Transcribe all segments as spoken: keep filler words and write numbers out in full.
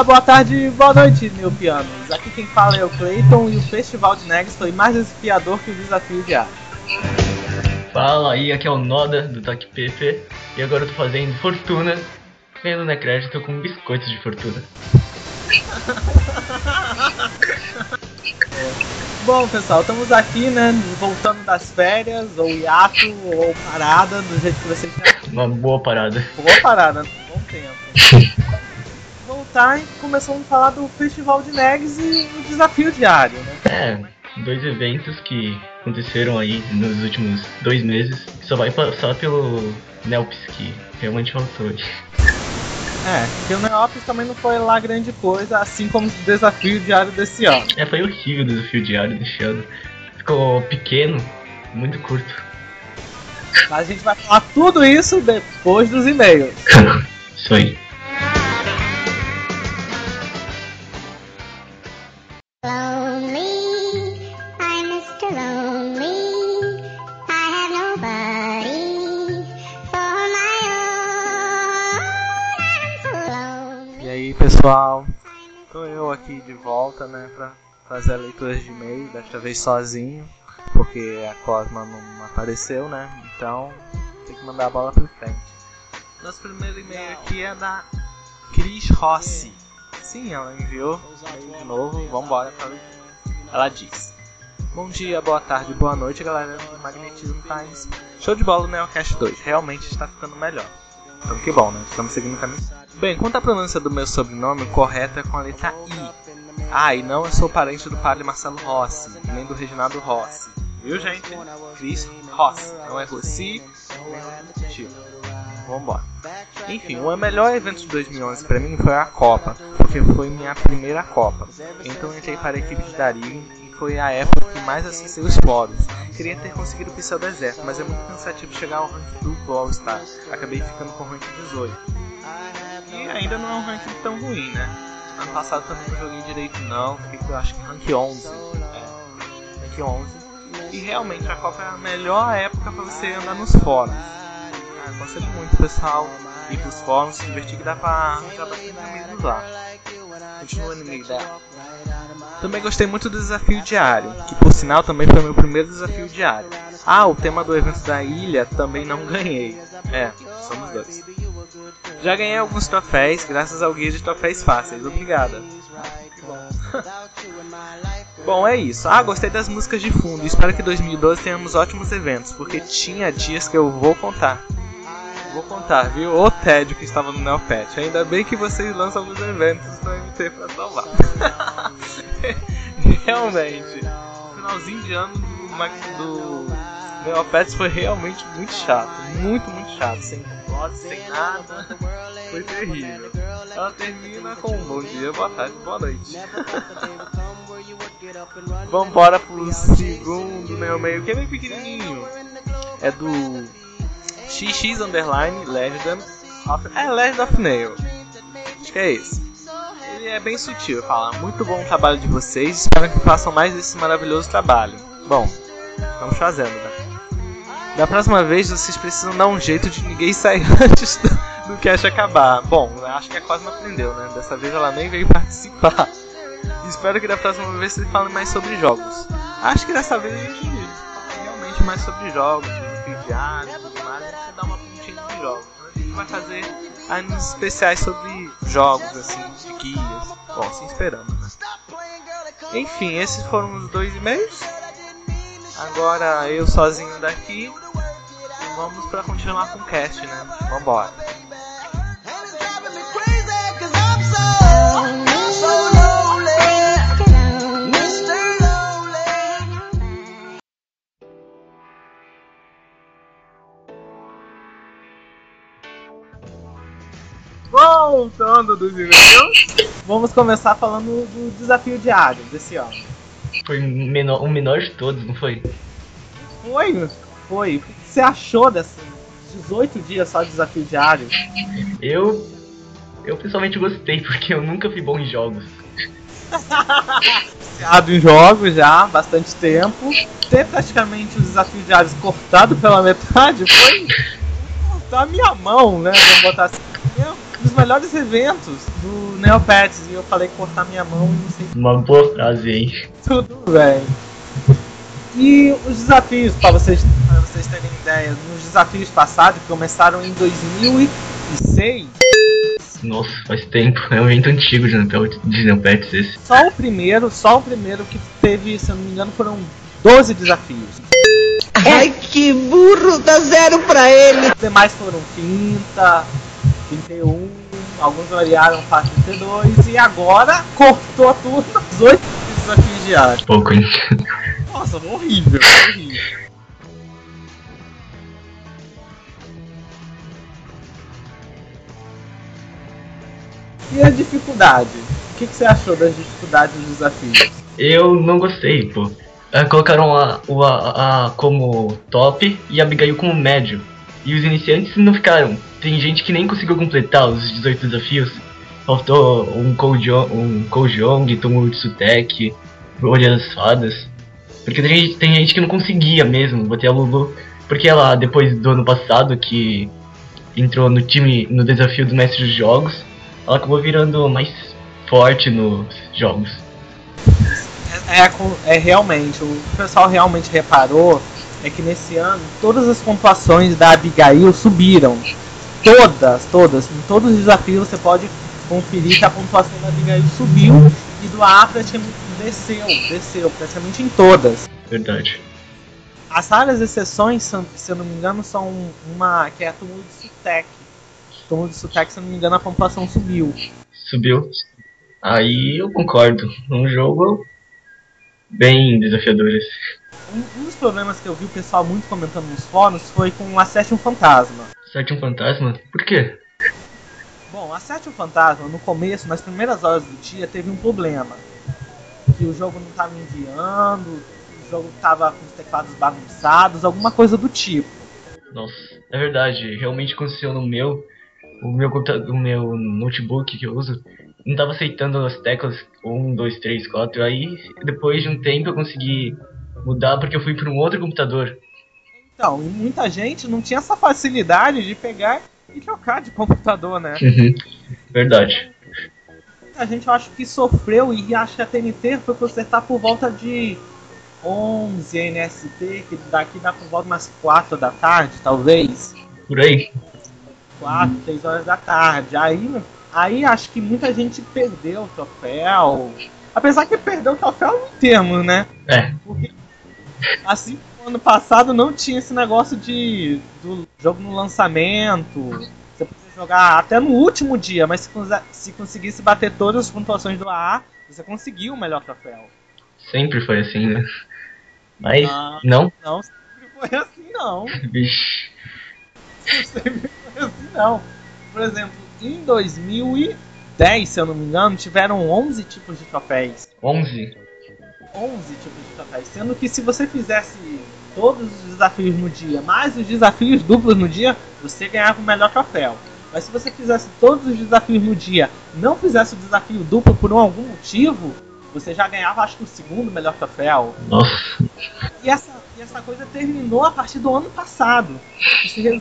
Olá, boa tarde, boa noite, Neopianos. Aqui quem fala é o Cleiton e o Festival de Neggs foi mais desafiador que o Desafio Diário. Fala aí, aqui é o Noda do Doc P P e agora eu tô fazendo fortuna vendo na crédito com biscoitos de fortuna. Bom, pessoal, estamos aqui, né, voltando das férias, ou hiato, ou parada, do jeito que vocês já... Uma boa parada. Boa parada, um bom tempo. Voltar e começamos a falar do Festival de Neggs e do Desafio Diário, né? É, dois eventos que aconteceram aí nos últimos dois meses, que só vai passar pelo Neopes, que realmente faltou hoje. É, porque o Neopes também não foi lá grande coisa, assim como o Desafio Diário desse ano. É, foi horrível o Desafio Diário desse ano. Ficou pequeno, muito curto. Mas a gente vai falar tudo isso depois dos e-mails. Isso aí. Pessoal, tô eu aqui de volta, né, pra fazer a leitura de e-mail, desta vez sozinho, porque a Cosma não apareceu, né, então tem que mandar a bola pra frente. Nosso primeiro e-mail aqui é da Chris Rossi. Sim, ela enviou de novo, vambora. Ela diz: bom dia, boa tarde, boa noite, galera do Magnetismo Times. Show de bola do Neocast dois, realmente está ficando melhor. Então que bom, né, estamos seguindo o caminho. Bem, quanto à pronúncia do meu sobrenome, correto é com a letra I. Ah, e não, eu sou parente do Padre Marcelo Rossi, nem do Reginaldo Rossi. Viu, gente? Chris Rossi. Não é Rossi, nem é tipo. Vambora. Enfim, o melhor evento de dois mil e onze pra mim foi a Copa, porque foi minha primeira Copa. Então eu entrei para a equipe de Darig e foi a época que mais acessei os Sporos. Queria ter conseguido o Pistão do Deserto, mas é muito cansativo chegar ao ranking do All-Star. Acabei ficando com o ranking dezoito. E ainda não é um ranking tão ruim, né? Ano passado também não joguei direito não, fiquei, eu acho que ranking onze. É, ranking onze. E realmente a Copa é a melhor época pra você andar nos fóruns. Ah, aconselho muito, pessoal, ir pros fóruns, se divertir, que dá pra arranjar bastante amigos lá. Continua no meio dela. Também gostei muito do Desafio Diário, que por sinal também foi meu primeiro Desafio Diário. Ah, o tema do evento da ilha também não ganhei. É, somos dois. Já ganhei alguns troféus graças ao guia de troféus fáceis, obrigada. Bom, é isso. Ah, gostei das músicas de fundo, espero que dois mil e doze tenhamos ótimos eventos, porque tinha dias que eu vou contar. Vou contar, viu? O tédio que estava no Neopet. Ainda bem que vocês lançam os eventos no M T pra salvar. Realmente, o finalzinho de ano do, do Neopet foi realmente muito chato. Muito, muito chato. Sem voz, sem nada. Foi terrível. Ela termina com um bom dia, boa tarde, boa noite. Vambora pro segundo e-mail, que é bem pequenininho. É do... X X Underline Legend of... É, Legend of Nail. Acho que é isso. Ele é bem sutil, fala: muito bom o trabalho de vocês, espero que façam mais desse maravilhoso trabalho. Bom, estamos fazendo, né? Da próxima vez vocês precisam dar um jeito de ninguém sair antes do cast acabar. Bom, acho que a Cosma aprendeu, né? Dessa vez ela nem veio participar. Espero que da próxima vez vocês falem mais sobre jogos. Acho que dessa vez a gente fala realmente mais sobre jogos, vídeos, tudo mais. Dar uma pontinha de jogos. A gente vai fazer animes especiais sobre jogos, assim, de guias. Bom, assim esperando, né? Enfim, esses foram os dois e-mails. Agora eu sozinho daqui. Vamos pra continuar com o cast, né? Vambora. Voltando dos e-mails, vamos começar falando do Desafio Diário desse ano. Foi o menor, o menor de todos, não foi? Foi, foi. O que você achou desses dezoito dias só de Desafio Diário? Eu, eu pessoalmente gostei, porque eu nunca fui bom em jogos. Viciado em jogos já, bastante tempo. Ter praticamente os Desafios Diários cortado pela metade foi cortar minha mão, né? Vamos botar assim mesmo. dos melhores eventos do Neopet. E eu falei cortar minha mão e não sei. Uma boa frase, hein? Tudo bem. E os desafios, para vocês, pra vocês terem ideia, nos desafios passados, que começaram em dois mil e seis. Nossa, faz tempo. É um evento antigo de Neopets esse. Só o primeiro, só o primeiro que teve, se eu não me engano, foram doze desafios. Ai, que burro! Dá zero pra ele! Os demais foram quinta, trinta e um, alguns variaram para trinta e dois, e agora cortou tudo os oito desafios diários. Pouco, hein? Nossa, horrível, horrível. E a dificuldade? O que, que você achou das dificuldades dos desafios? Eu não gostei, pô. Uh, colocaram a, a, a como top e a Abigail como médio. E os iniciantes não ficaram. Tem gente que nem conseguiu completar os dezoito desafios. Faltou um Kojong, um Kojong, Tomur Tsutek, Olho das Fadas. Porque tem gente, tem gente que não conseguia mesmo. Botei a Lulu, porque ela, depois do ano passado, que entrou no time no desafio do mestre dos jogos, ela acabou virando mais forte nos jogos. É, é realmente, o pessoal realmente reparou é que nesse ano todas as pontuações da Abigail subiram. Todas, todas. Em todos os desafios você pode conferir que a pontuação da Abigail subiu e do A praticamente desceu, desceu praticamente em todas. Verdade. As raras exceções, se eu não me engano, são uma que é a Tomur Tsutek. Tomur Tsutek, se eu não me engano, a pontuação subiu. Subiu? Aí eu concordo. Um jogo bem desafiadores. Um, um dos problemas que eu vi o pessoal muito comentando nos fóruns foi com a Sétimo Fantasma. Sétimo Fantasma? Por quê? Bom, a Sétimo Fantasma, no começo, nas primeiras horas do dia, teve um problema. Que o jogo não estava enviando, o jogo estava com os teclados bagunçados, alguma coisa do tipo. Nossa, é verdade. Realmente aconteceu no meu, o meu, o meu notebook que eu uso. Não tava aceitando as teclas um, dois, três, quatro, aí depois de um tempo eu consegui mudar porque eu fui para um outro computador. Então, muita gente não tinha essa facilidade de pegar e trocar de computador, né? Uhum. Verdade. Muita gente, eu acho que sofreu, e acho que a T N T foi consertar por volta de onze, N S T, que daqui dá por volta umas quatro da tarde, talvez. Por aí. quatro, três horas da tarde, aí... Aí acho que muita gente perdeu o troféu. Apesar que perdeu o troféu em termos, né? É. Porque, assim, ano passado não tinha esse negócio de do jogo no lançamento. Você podia jogar até no último dia, mas se, se conseguisse bater todas as pontuações do A A, você conseguiu o melhor troféu. Sempre foi assim, né? Mas ah, não? Não, sempre foi assim, não. Vixe. Sempre foi assim, não. Por exemplo, em dois mil e dez, se eu não me engano, tiveram onze tipos de troféus. onze? onze tipos de troféus. Sendo que se você fizesse todos os desafios no dia, mais os desafios duplos no dia, você ganhava o melhor troféu. Mas se você fizesse todos os desafios no dia, não fizesse o desafio duplo por algum motivo, você já ganhava, acho que, o segundo melhor troféu. Nossa. E essa, e essa coisa terminou a partir do ano passado. E se resumiu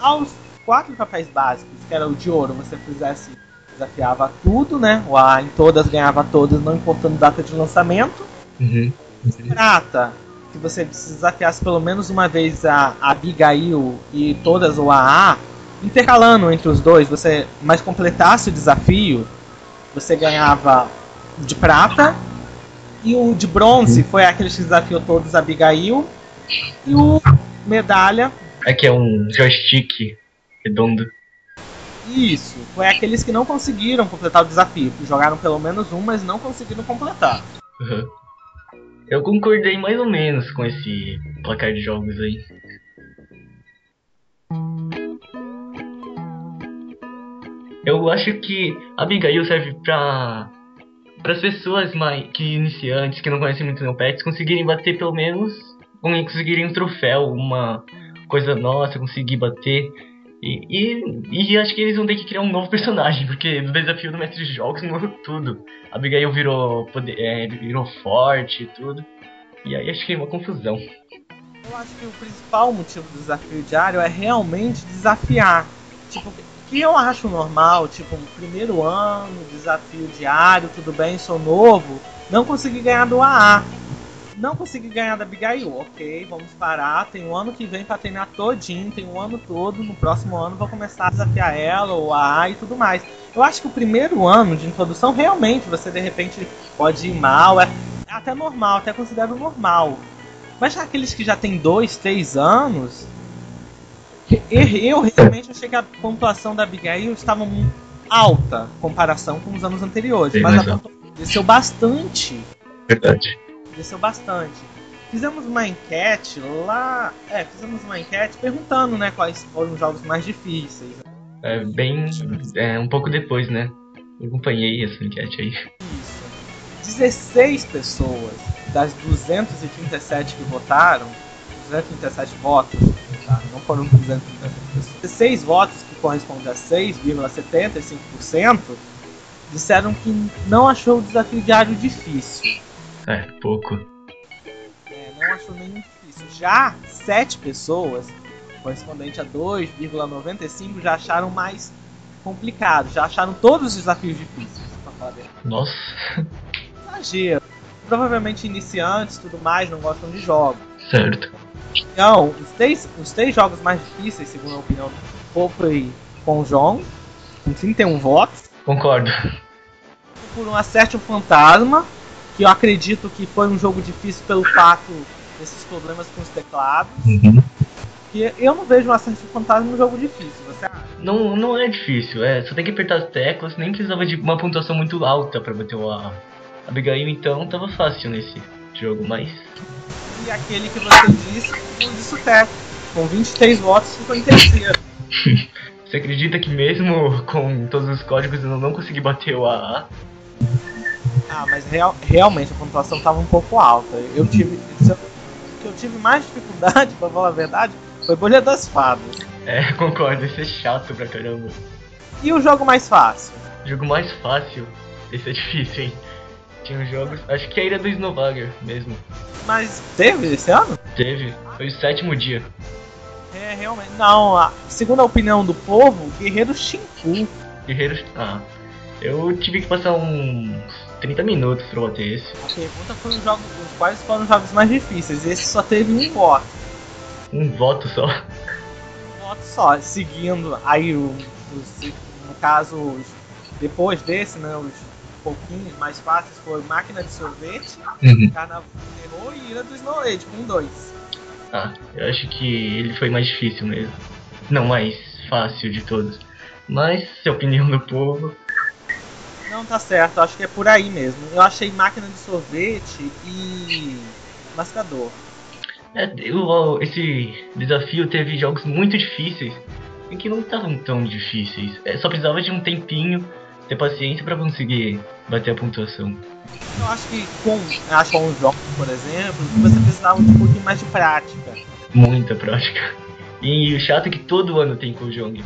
aos quatro papéis básicos, que era o de ouro, você fizesse, desafiava tudo, né? O A em todas, ganhava todas, não importando data de lançamento. Uhum. Prata, que você desafiasse pelo menos uma vez a, a Abigail e todas o A A, intercalando entre os dois, você, mas completasse o desafio, você ganhava de prata. E o de bronze foi aquele que desafiou todos a Abigail. E o medalha, é que é um joystick redondo. Isso, foi aqueles que não conseguiram completar o desafio, que jogaram pelo menos um, mas não conseguiram completar. Uhum. Eu concordei mais ou menos com esse placar de jogos aí. Eu acho que a Abigail serve pra as pessoas mais, que iniciantes, que não conhecem muito Neopets, conseguirem bater pelo menos, ou conseguirem um troféu, uma coisa nossa, conseguir bater. E, e, e acho que eles vão ter que criar um novo personagem, porque no desafio do mestre de jogos mudou tudo. A Abigail virou, poder, é, virou forte e tudo. E aí acho que é uma confusão. Eu acho que o principal motivo do desafio diário é realmente desafiar. Tipo, que eu acho normal, tipo, primeiro ano, desafio diário, tudo bem, sou novo, não consegui ganhar do A A, não consegui ganhar da Abigail, ok, vamos parar, tem um ano que vem pra treinar todinho, tem um ano todo, no próximo ano vou começar a desafiar ela, ou A A e tudo mais. Eu acho que o primeiro ano de introdução, realmente, você de repente pode ir mal, é até normal, até considero normal. Mas aqueles que já tem dois, três anos, eu realmente achei que a pontuação da Abigail estava muito alta em comparação com os anos anteriores. Sim, mas mas a pontuação desceu bastante. Verdade. Desceu bastante. Fizemos uma enquete lá. É, fizemos uma enquete perguntando, né, quais foram os jogos mais difíceis. É, bem. É, um pouco depois, né? Eu acompanhei essa enquete aí. Isso. dezesseis pessoas das duzentos e trinta e sete que votaram, duzentos e trinta e sete votos, tá? Não foram duzentos e trinta e sete pessoas. dezesseis votos, que correspondem a seis vírgula setenta e cinco por cento, disseram que não achou o desafio diário difícil. É, pouco. É, não achou nenhum difícil. Já sete pessoas, correspondente a dois vírgula noventa e cinco por cento, já acharam mais complicado, já acharam todos os desafios difíceis, pra falar a verdade. Nossa. Exagero. Provavelmente iniciantes e tudo mais não gostam de jogos. Certo. Então, os três, os três jogos mais difíceis, segundo a opinião do povo, foi Kojong, com trinta e um votos. Concordo. Por um Sétimo Fantasma, que eu acredito que foi um jogo difícil pelo fato desses problemas com os teclados. Uhum. Que eu não vejo um Sétimo Fantasma um jogo difícil, você acha? Não, não é difícil, é, só tem que apertar as teclas, nem precisava de uma pontuação muito alta pra bater o A. Abigail então tava fácil nesse jogo, mas... E aquele que você disse, o Tsutek, com vinte e três votos, ficou em terceiro. Você acredita que mesmo com todos os códigos eu não consegui bater o A A? Ah, mas real, realmente a pontuação tava um pouco alta. Eu tive, eu tive mais dificuldade, pra falar a verdade, foi Bolha das Fadas. É, concordo, isso é chato pra caramba. E o jogo mais fácil? O jogo mais fácil? Esse é difícil, hein? Tinha uns jogos, acho que a Ilha do Snowbagger mesmo. Mas teve esse ano? Teve, foi o sétimo dia. É, realmente, não, a, segundo a opinião do povo, Guerreiro Shinku. Guerreiro, ah, eu tive que passar uns trinta minutos pra bater esse. A pergunta foi um jogo, quais foram os jogos mais difíceis, esse só teve um voto. Um voto só? Um voto só, seguindo, aí o, os, no caso, os, depois desse, né, os... pouquinho mais fáceis foi Máquina de Sorvete, uhum. Carnaval de Terror e Ilha do Snow Age, com dois. Ah, eu acho que ele foi mais difícil mesmo. Não, mais fácil de todos. Mas, se a opinião do povo... Não, tá certo, acho que é por aí mesmo. Eu achei Máquina de Sorvete e... Mascador. É, eu, esse desafio teve jogos muito difíceis, e que não estavam tão difíceis. É, só precisava de um tempinho... ter paciência pra conseguir bater a pontuação. Eu acho que com, acho que com os jogos, por exemplo, você precisava de um pouquinho mais de prática. Muita prática. E o chato é que todo ano tem Kojong.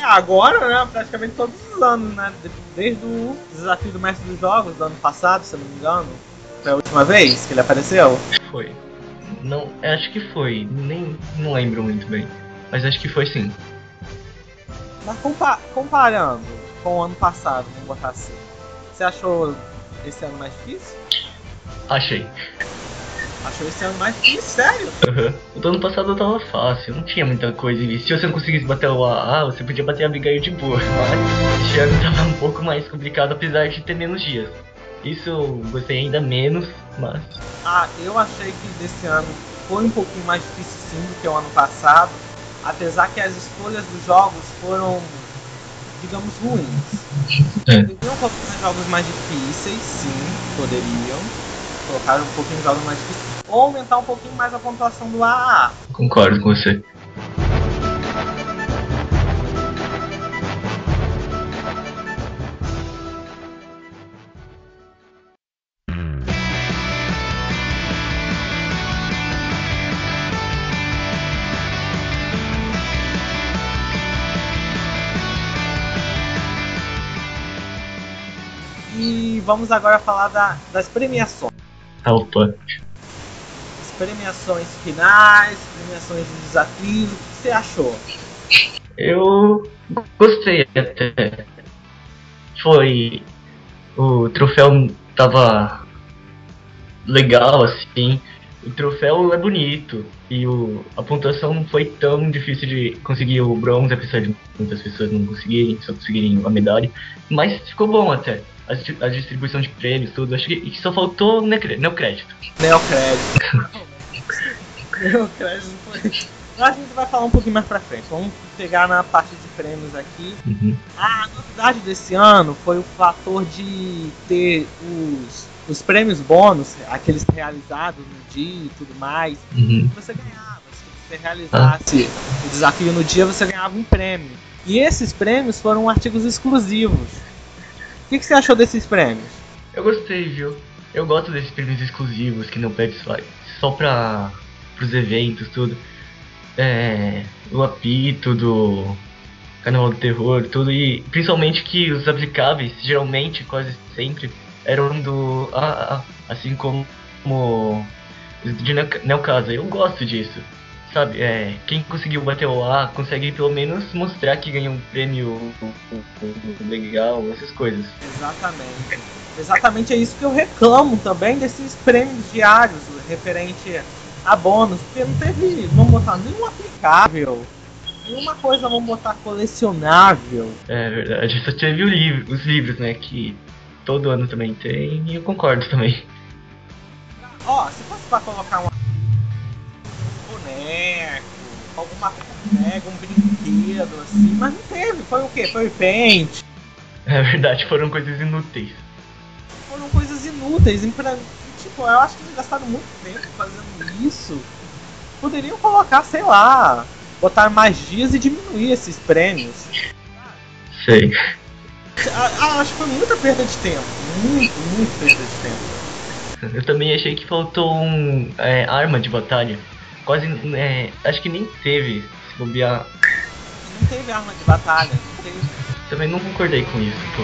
É, agora, né? Praticamente todos os anos, né? Desde o Desafio do Mestre dos Jogos do ano passado, se eu não me engano. Foi a última vez que ele apareceu? Foi. Não, acho que foi. Nem, não lembro muito bem. Mas acho que foi sim. Mas compa- comparando com o ano passado, vamos botar assim. Você achou esse ano mais difícil? Achei. Achou esse ano mais difícil? Sério? Uhum. O do ano passado tava fácil, não tinha muita coisa. E se você não conseguisse bater o A A, você podia bater a Abigail de boa. Mas esse ano tava um pouco mais complicado, apesar de ter menos dias. Isso eu gostei ainda menos, mas... Ah, eu achei que desse ano foi um pouquinho mais difícil sim do que o ano passado. Apesar que as escolhas dos jogos foram... digamos, ruins. Poderiam colocar jogos mais difíceis, sim, poderiam. Colocar um pouquinho de jogos mais difíceis. Ou aumentar um pouquinho mais a pontuação do A A. Concordo com você. Vamos agora falar da, das premiações. Opa. As premiações finais, premiações de desafio, o que você achou? eu gostei até. Foi... O troféu tava legal, assim. O troféu é bonito. E o, a pontuação não foi tão difícil de conseguir o bronze, apesar de muitas pessoas não conseguirem, só conseguirem a medalha. Mas ficou bom até. A, a distribuição de prêmios, tudo. Acho que só faltou neocrédito. Neocrédito. Neocrédito foi... A gente vai falar um pouquinho mais pra frente. Vamos pegar na parte de prêmios aqui. Uhum. A novidade desse ano foi o fator de ter os, os prêmios bônus, aqueles realizados no dia e tudo mais. Uhum. Você ganhava. Se você realizasse ah. o desafio no dia, você ganhava um prêmio. E esses prêmios foram artigos exclusivos. O que, que você achou desses prêmios? Eu gostei, viu? Eu gosto desses prêmios exclusivos que não pede só, só pra, pros eventos, tudo. É, o apito do Carnaval do Terror, tudo, e principalmente que os aplicáveis, geralmente, quase sempre, eram do A A, assim como de Neocasa. Eu gosto disso, sabe? É, quem conseguiu bater o A consegue pelo menos mostrar que ganhou um prêmio legal, essas coisas. Exatamente. Exatamente é isso que eu reclamo também desses prêmios diários, referente... a bônus, porque não teve, vamos botar nenhum aplicável, nenhuma coisa, vamos botar colecionável. É verdade, só teve o livro, os livros, né, que todo ano também tem, e eu concordo também. Ó, oh, se fosse pra colocar um boneco, alguma pega, um brinquedo, assim, mas não teve, foi o quê? Foi pente. É verdade, foram coisas inúteis. Foram coisas inúteis, pra... Tipo, eu acho que eles gastaram muito tempo fazendo isso. Poderiam colocar, sei lá, botar magias e diminuir esses prêmios. Sei. Ah, acho que foi muita perda de tempo. Muito, muito perda de tempo. Eu também achei que faltou um é, arma de batalha. Quase, é, acho que nem teve, se bobear. Não teve arma de batalha, não teve. Também não concordei com isso, pô.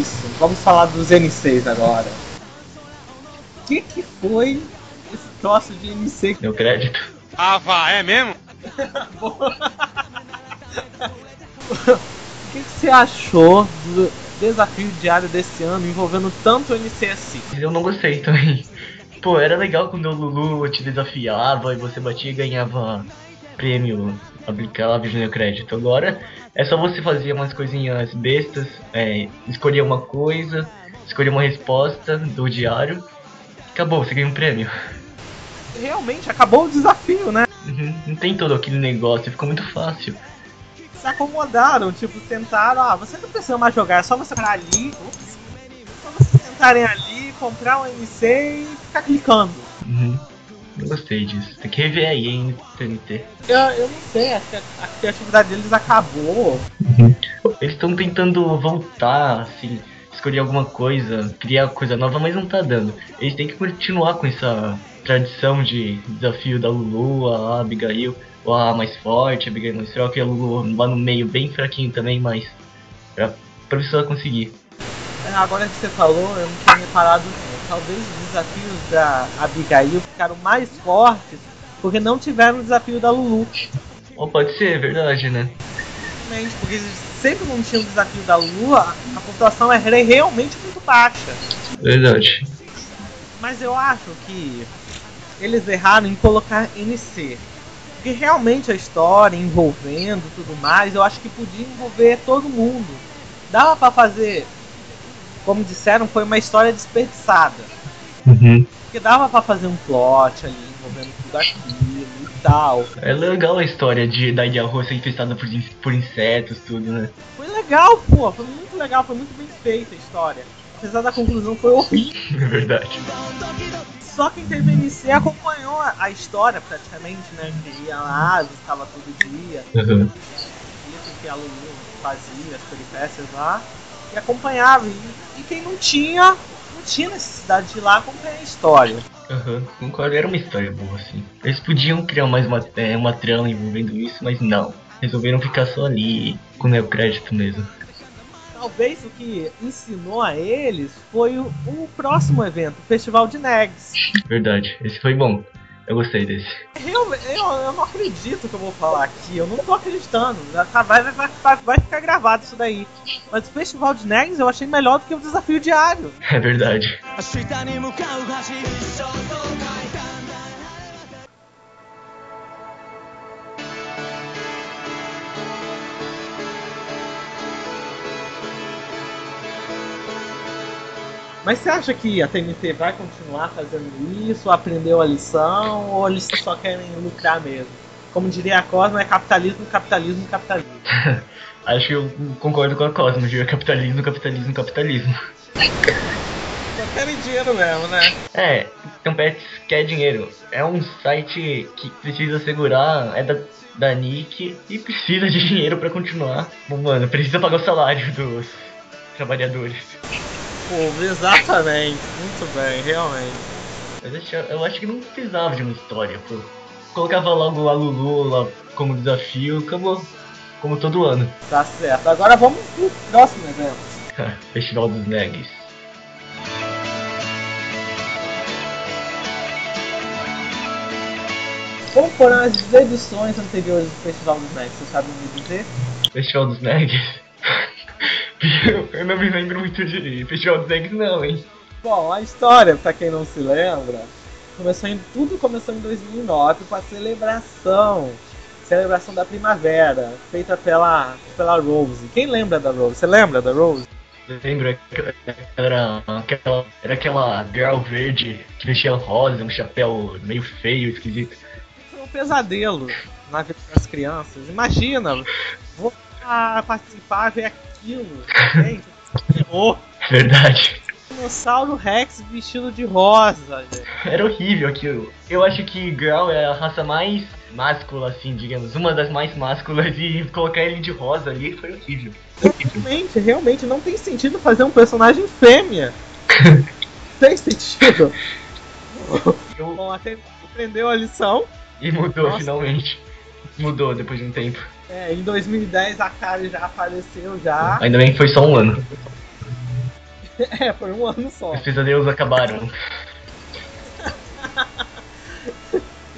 Isso, vamos falar dos N Cs agora. O que que foi esse troço de N C? Meu crédito. Ah, vá, é mesmo? O que que você achou do desafio diário desse ano envolvendo tanto N C assim? Eu não gostei também. Pô, era legal quando o Lulu te desafiava e você batia e ganhava prêmio. Aplicar lá no crédito. Agora é só você fazer umas coisinhas bestas, é, escolher uma coisa, escolher uma resposta do diário, acabou, você ganha um prêmio. Realmente, acabou o desafio, né? Uhum, não tem todo aquele negócio, ficou muito fácil. Se acomodaram, tipo, tentaram, ah, você não precisa mais jogar, é só você parar ali, ups, só vocês sentarem ali, comprar um M C e ficar clicando. Uhum. Eu gostei disso. Tem que rever aí, hein, T N T. Eu, eu não sei, acho que a criatividade deles acabou. Uhum. Eles estão tentando voltar, assim, escolher alguma coisa, criar coisa nova, mas não tá dando. Eles têm que continuar com essa tradição de desafio da Lulu, a Abigail, a mais forte, a Abigail mais fraca, e a Lulu lá no meio, bem fraquinho também, mas pra, pra pessoa conseguir. Agora que você falou, eu não tinha reparado. Talvez os desafios da Abigail ficaram mais fortes porque não tiveram o desafio da Lulu. Oh, pode ser, é verdade, né? Realmente, porque sempre não tinha o desafio da Lulu, a, a pontuação é realmente muito baixa. Verdade. Mas eu acho que eles erraram em colocar N C. Porque realmente a história envolvendo tudo mais, eu acho que podia envolver todo mundo. Dava pra fazer... Como disseram, foi uma história desperdiçada. Uhum. Porque dava pra fazer um plot ali, envolvendo tudo aquilo e tal. É legal a história de, da Ilha Rosa infestada por, por insetos, tudo, né? Foi legal, pô. Foi muito legal, foi muito bem feita a história. Apesar da conclusão, foi horrível. É verdade. Só quem teve N C acompanhou a história, praticamente, né? Que ia lá, visitava todo dia. Uhum. que a Lulu fazia, as peripécias lá, e acompanhava. E, e quem não tinha, não tinha necessidade de ir lá acompanhar a história. Aham, uhum, concordo, era uma história boa, assim. Eles podiam criar mais uma, é, uma trama envolvendo isso, mas não. Resolveram ficar só ali, com o neocrédito mesmo. Talvez o que ensinou a eles foi o, o próximo evento, o Festival de Neggs. Verdade, esse foi bom. Eu gostei desse. Eu, eu, eu não acredito que eu vou falar aqui, eu não tô acreditando. Vai, vai, vai, vai ficar gravado isso daí. Mas o Festival de Neggs eu achei melhor do que o Desafio Diário. É verdade. Mas você acha que a T N T vai continuar fazendo isso, aprendeu a lição, ou eles só querem lucrar mesmo? Como diria a Cosma, é capitalismo, capitalismo, capitalismo. Acho que eu concordo com a Cosma, diria capitalismo, capitalismo, capitalismo. Só querem dinheiro mesmo, né? É, Tempest quer dinheiro. É um site que precisa segurar, é da, da Nick, e precisa de dinheiro pra continuar. Bom, mano, precisa pagar o salário dos trabalhadores. Povo, exatamente, muito bem, realmente. Eu acho, eu acho que não precisava de uma história, pô. Colocava logo a Lulu lá como desafio, acabou. Como todo ano. Tá certo, agora vamos pro próximo evento. Festival dos Neggs. Como foram as edições anteriores do Festival dos Neggs, você sabe me dizer? Festival dos Neggs? Eu, eu não me lembro muito de Festival dos Neggs não, hein? Bom, a história, pra quem não se lembra, começou em, tudo começou em dois mil e nove com a celebração, celebração da primavera, feita pela, pela Rose. Quem lembra da Rose? Você lembra da Rose? Eu lembro, era aquela, era aquela girl verde que vestia rosa, um chapéu meio feio, esquisito. Foi um pesadelo na vida das crianças. Imagina, vou participar, ver aqui. Gente, errou. Verdade. Dinossauro Rex vestido de rosa, gente. Era horrível aquilo. Eu acho que Girl é a raça mais máscula, assim, digamos. Uma das mais másculas. E colocar ele de rosa ali foi horrível. Realmente, realmente. Não tem sentido fazer um personagem fêmea. Não tem sentido. Eu... Bom, até aprendeu a lição. E mudou, nossa, finalmente. Mudou depois de um tempo. É, em dois mil e dez a Kari já apareceu já. Ainda bem que foi só um ano. É, foi um ano só. Os pesadelos acabaram.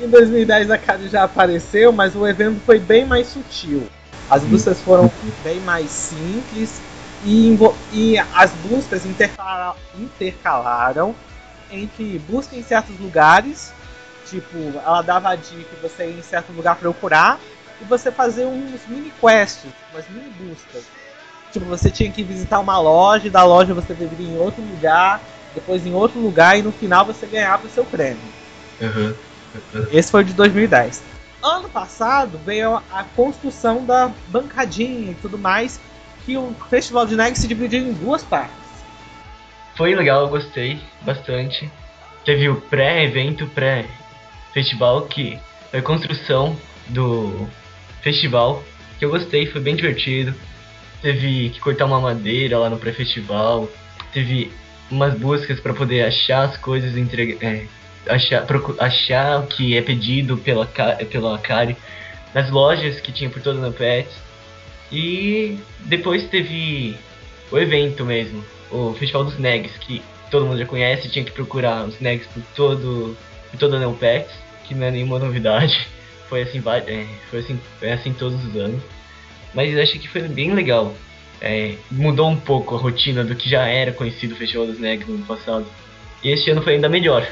Em dois mil e dez a Kari já apareceu, mas o evento foi bem mais sutil. As buscas foram bem mais simples e, e as buscas intercala intercalaram entre busca em certos lugares. Tipo, ela dava a dica que você ia em certo lugar procurar e você fazia uns mini quests, umas mini buscas. Tipo, você tinha que visitar uma loja e da loja você deveria ir em outro lugar, depois em outro lugar e no final você ganhava o seu prêmio. Uhum. Uhum. Esse foi de dois mil e dez. Ano passado veio a construção da bancadinha e tudo mais, que o Festival de Neggs se dividiu em duas partes. Foi legal, eu gostei bastante. Teve o pré-evento, pré-festival, que foi a construção do festival, que eu gostei, foi bem divertido. Teve que cortar uma madeira lá no pré-festival, teve umas buscas para poder achar as coisas, entregar, é, achar, achar o que é pedido pela, pela Kari nas lojas que tinha por toda a Neopet. E depois teve o evento mesmo, o Festival dos Neggs, que todo mundo já conhece, tinha que procurar os Neggs por, todo, por toda a Neopet, que não é nenhuma novidade. Foi assim, foi assim, foi assim todos os anos. Mas eu acho que foi bem legal. É, mudou um pouco a rotina do que já era conhecido o Festival dos Neggs no ano passado. E este ano foi ainda melhor.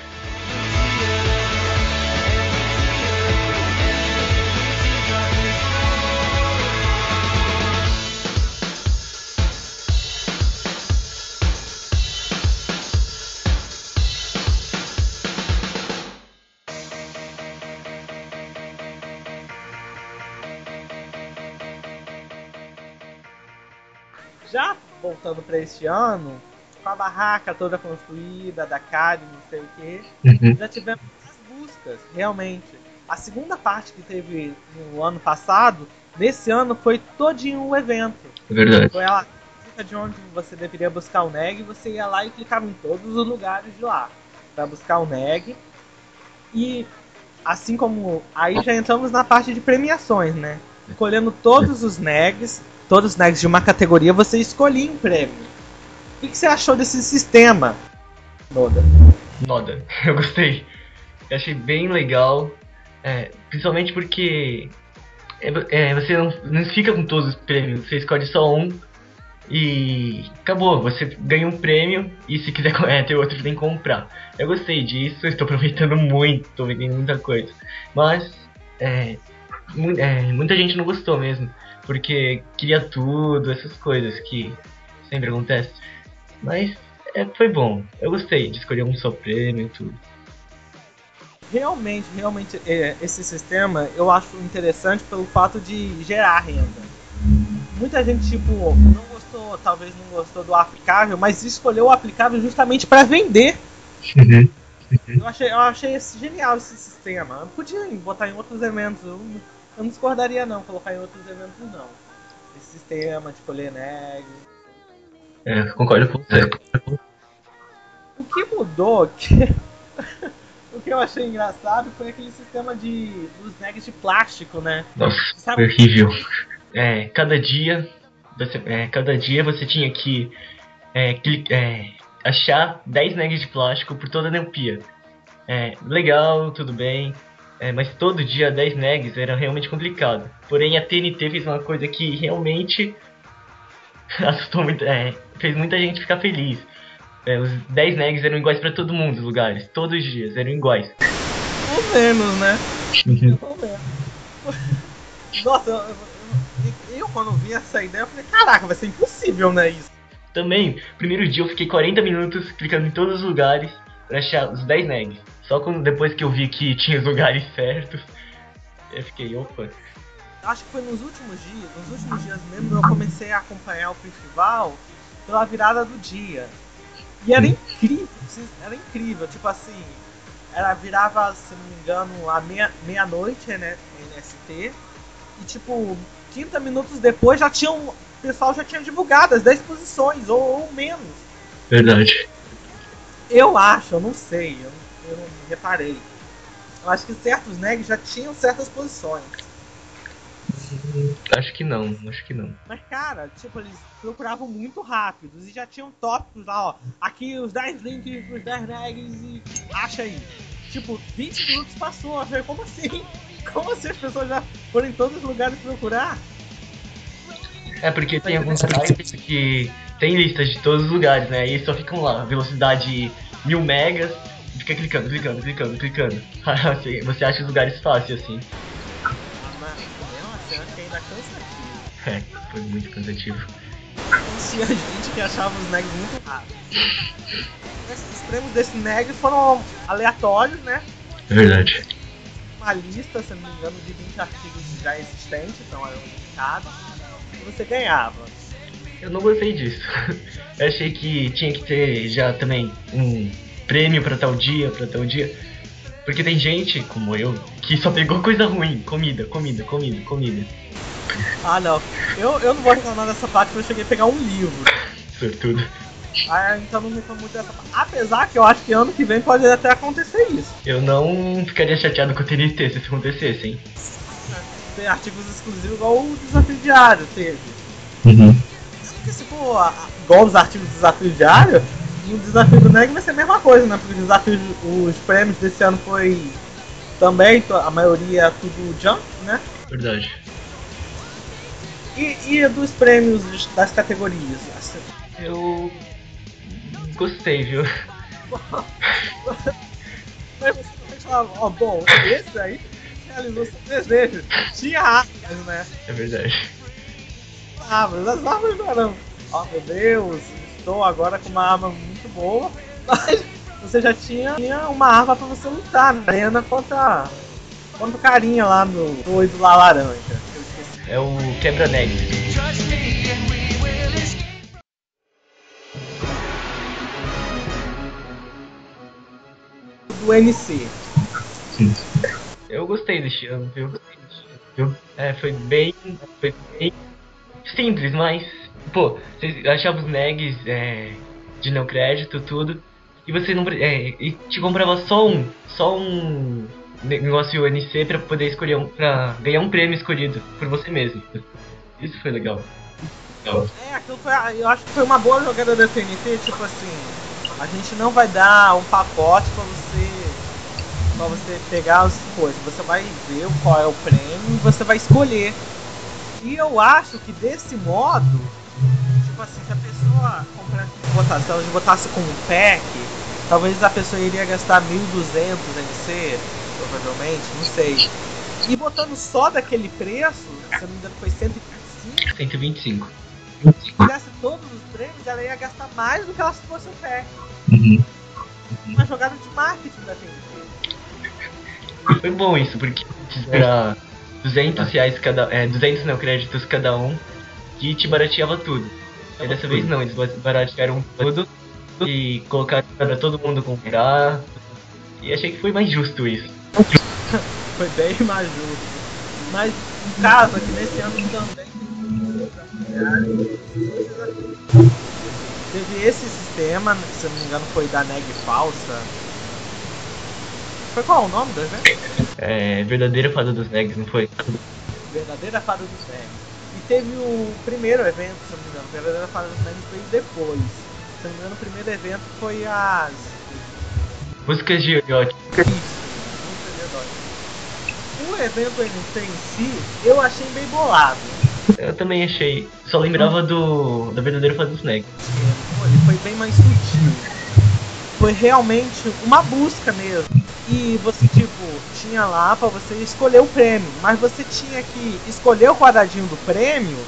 Já voltando para este ano, com a barraca toda construída, da Kari, não sei o que, uhum. Já tivemos as buscas, realmente. A segunda parte que teve no ano passado, nesse ano foi todinho um evento. É verdade. Foi ela de onde você deveria buscar o Negg, você ia lá e clicava em todos os lugares de lá para buscar o Negg. E assim como... Aí já entramos na parte de premiações, né? Escolhendo todos os Neggs, todos os Neggs de uma categoria, você escolhia um prêmio. O que, que você achou desse sistema, Noda? Noda, eu gostei. Eu achei bem legal, é, principalmente porque é, é, você não, não fica com todos os prêmios, você escolhe só um e acabou, você ganha um prêmio e se quiser é, ter outro tem que comprar. Eu gostei disso, estou aproveitando muito, estou vendendo muita coisa, mas é, mu- é, muita gente não gostou mesmo, porque queria tudo, essas coisas que sempre acontecem, mas é, foi bom, eu gostei de escolher um só prêmio e tudo. Realmente, realmente, esse sistema eu acho interessante pelo fato de gerar renda. Muita gente, tipo, não gostou, talvez não gostou do aplicável, mas escolheu o aplicável justamente para vender. Uhum. Uhum. Eu achei, eu achei esse, genial esse sistema. Eu podia botar em outros eventos, eu não, eu não discordaria não, colocar em outros eventos não. Esse sistema de colher Negg. É, concordo com você. O que mudou que... O que eu achei engraçado foi aquele sistema de dos Neggs de plástico, né? Nossa, sabe? Horrível. É, cada dia você, é, cada dia você tinha que é, clic, é, achar dez Neggs de plástico por toda a Neopia. É, legal, tudo bem, é, mas todo dia dez Neggs era realmente complicado. Porém, a T N T fez uma coisa que realmente assustou muito, é, fez muita gente ficar feliz. É, os dez Neggs eram iguais pra todo mundo, os lugares, todos os dias, eram iguais. Ou menos, né? Ou menos. Nossa, eu, eu, eu quando vi essa ideia, eu falei, caraca, vai ser impossível, né, isso? Também, primeiro dia eu fiquei quarenta minutos clicando em todos os lugares pra achar os dez Neggs. Só quando, depois que eu vi que tinha os lugares certos, eu fiquei, opa. Acho que foi nos últimos dias, nos últimos dias mesmo, eu comecei a acompanhar o festival pela virada do dia. E era incrível, era incrível, tipo assim, ela virava, se não me engano, à meia, meia-noite, né, N S T, e tipo, trinta minutos depois já tinham, o pessoal já tinha divulgado as dez posições, ou, ou menos. Verdade. Eu acho, eu não sei, eu, eu não reparei. Eu acho que certos Neggs já tinham certas posições. Acho que não, acho que não. Mas cara, tipo, eles procuravam muito rápido e já tinham tópicos lá, ó. Aqui os dez links, os dez Neggs e acha aí. Tipo, vinte minutos passou, eu falei, como assim? Como assim as pessoas já foram em todos os lugares procurar? É porque tem alguns sites que tem listas de todos os lugares, né? E só ficam lá, velocidade mil megas, fica clicando, clicando, clicando, clicando. Você acha os lugares fáceis assim. É, foi muito cansativo. Tinha gente que achava os Neggs muito rápidos. Os prêmios desse Negg foram aleatórios, né? É verdade. Uma lista, se não me engano, de vinte artigos já existentes, então eram limitados, e você ganhava. Eu não gostei disso. Eu achei que tinha que ter já também um prêmio pra tal dia, pra tal dia. Porque tem gente, como eu, que só pegou coisa ruim. Comida, comida, comida, comida. Ah, não. Eu, eu não vou reclamar dessa parte, porque eu cheguei a pegar um livro. Sortudo. Ah, então não reclamo muito dessa parte. Apesar que eu acho que ano que vem pode até acontecer isso. Eu não ficaria chateado com o T N T se isso acontecesse, hein? Tem artigos exclusivos igual o Desafio Diário teve. Uhum. Só que se for a, a, igual os artigos do Desafio Diário, o desafio do Negg vai ser a mesma coisa, né? Porque os, desafios, os prêmios desse ano foi também, a maioria tudo jump, né? Verdade. E, e dos prêmios das categorias? Assim? Eu gostei, viu? Mas você pensava, ó, bom, esse aí realizou seu desejo. Tinha árvores, né? É verdade. Árvores, as árvores não eram. Ó, meu Deus, estou agora com uma arma muito boa, mas você já tinha, tinha uma arma pra você lutar na arena contra, contra o carinha lá no doido lá laranja. É o Quebra Negs. Do N C. Sim. Eu gostei deste ano, viu? viu? É, foi bem, foi bem simples, mas, pô, você achava os Neggs é, de não crédito, tudo, e você não é, e te comprava só um, só um negócio N C pra poder escolher, um, pra ganhar um prêmio escolhido por você mesmo. Isso foi legal. legal. É, aquilo foi, eu acho que foi uma boa jogada da T N T, tipo assim... A gente não vai dar um pacote pra você, pra você pegar as coisas. Você vai ver qual é o prêmio e você vai escolher. E eu acho que desse modo, tipo assim, se a pessoa comprasse votação, se votasse com um pack, talvez a pessoa iria gastar mil e duzentos N C, provavelmente, não sei. E botando só daquele preço, se não me engano foi cento e vinte e cinco. cento e vinte e cinco. Se fizesse todos os prêmios, ela ia gastar mais do que ela se fosse o pé. Uhum. Uma jogada de marketing da T N T. Foi bom isso, porque era duzentos reais cada, é, duzentos neocréditos cada um, e te barateava tudo. E dessa vez não, eles baratearam tudo e colocaram para todo mundo comprar. E achei que foi mais justo isso. Foi bem mais justo. Mas um caso aqui nesse ano também teve esse sistema, se eu não me engano foi da Neg falsa. Foi qual o nome das Negs? É, verdadeira fada dos Negs, não foi? Verdadeira fada dos Negs. E teve o primeiro evento, se eu não me engano, a verdadeira fada dos Negs veio depois. Se eu não me engano o primeiro evento foi as... músicas de Yoyote. O evento N T em si, eu achei bem bolado. Eu também achei. Só lembrava do da verdadeira fase dos Neggs. Ele foi bem mais sutil. Foi realmente uma busca mesmo. E você, tipo, tinha lá pra você escolher o prêmio. Mas você tinha que escolher o quadradinho do prêmio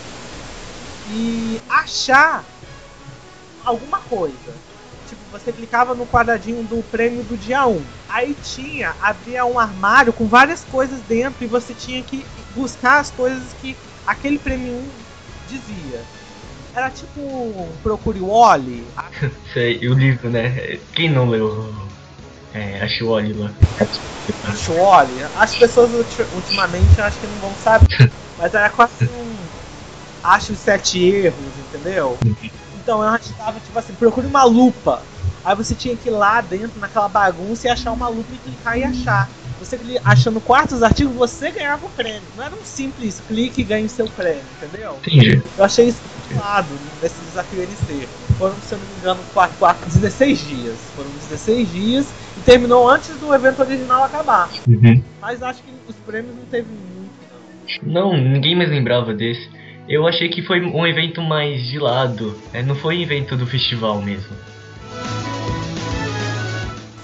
e achar alguma coisa. Tipo, você clicava no quadradinho do prêmio do dia um. Aí tinha, abria um armário com várias coisas dentro e você tinha que buscar as coisas que... aquele prêmio dizia. Era tipo um Procure o Oli. Sei, o livro, né? Quem não leu? É, acho o Oli lá. Acho o Oli. As pessoas ultimamente acho que não vão saber. Mas era quase um... acho os sete erros, entendeu? Então eu achava tipo assim, procure uma lupa. Aí você tinha que ir lá dentro, naquela bagunça, e achar uma lupa e clicar e achar. Você achando quartos artigos, você ganhava o prêmio. Não era um simples clique e ganhe seu prêmio, entendeu? Entendi. Eu achei isso complicado nesse desafio N C. Foram, se eu não me engano, quatro, quatro, dezesseis dias. Foram dezesseis dias e terminou antes do evento original acabar. Uhum. Mas acho que os prêmios não teve muito, não. Não, ninguém mais lembrava desse. Eu achei que foi um evento mais de lado. É, não foi um evento do festival mesmo.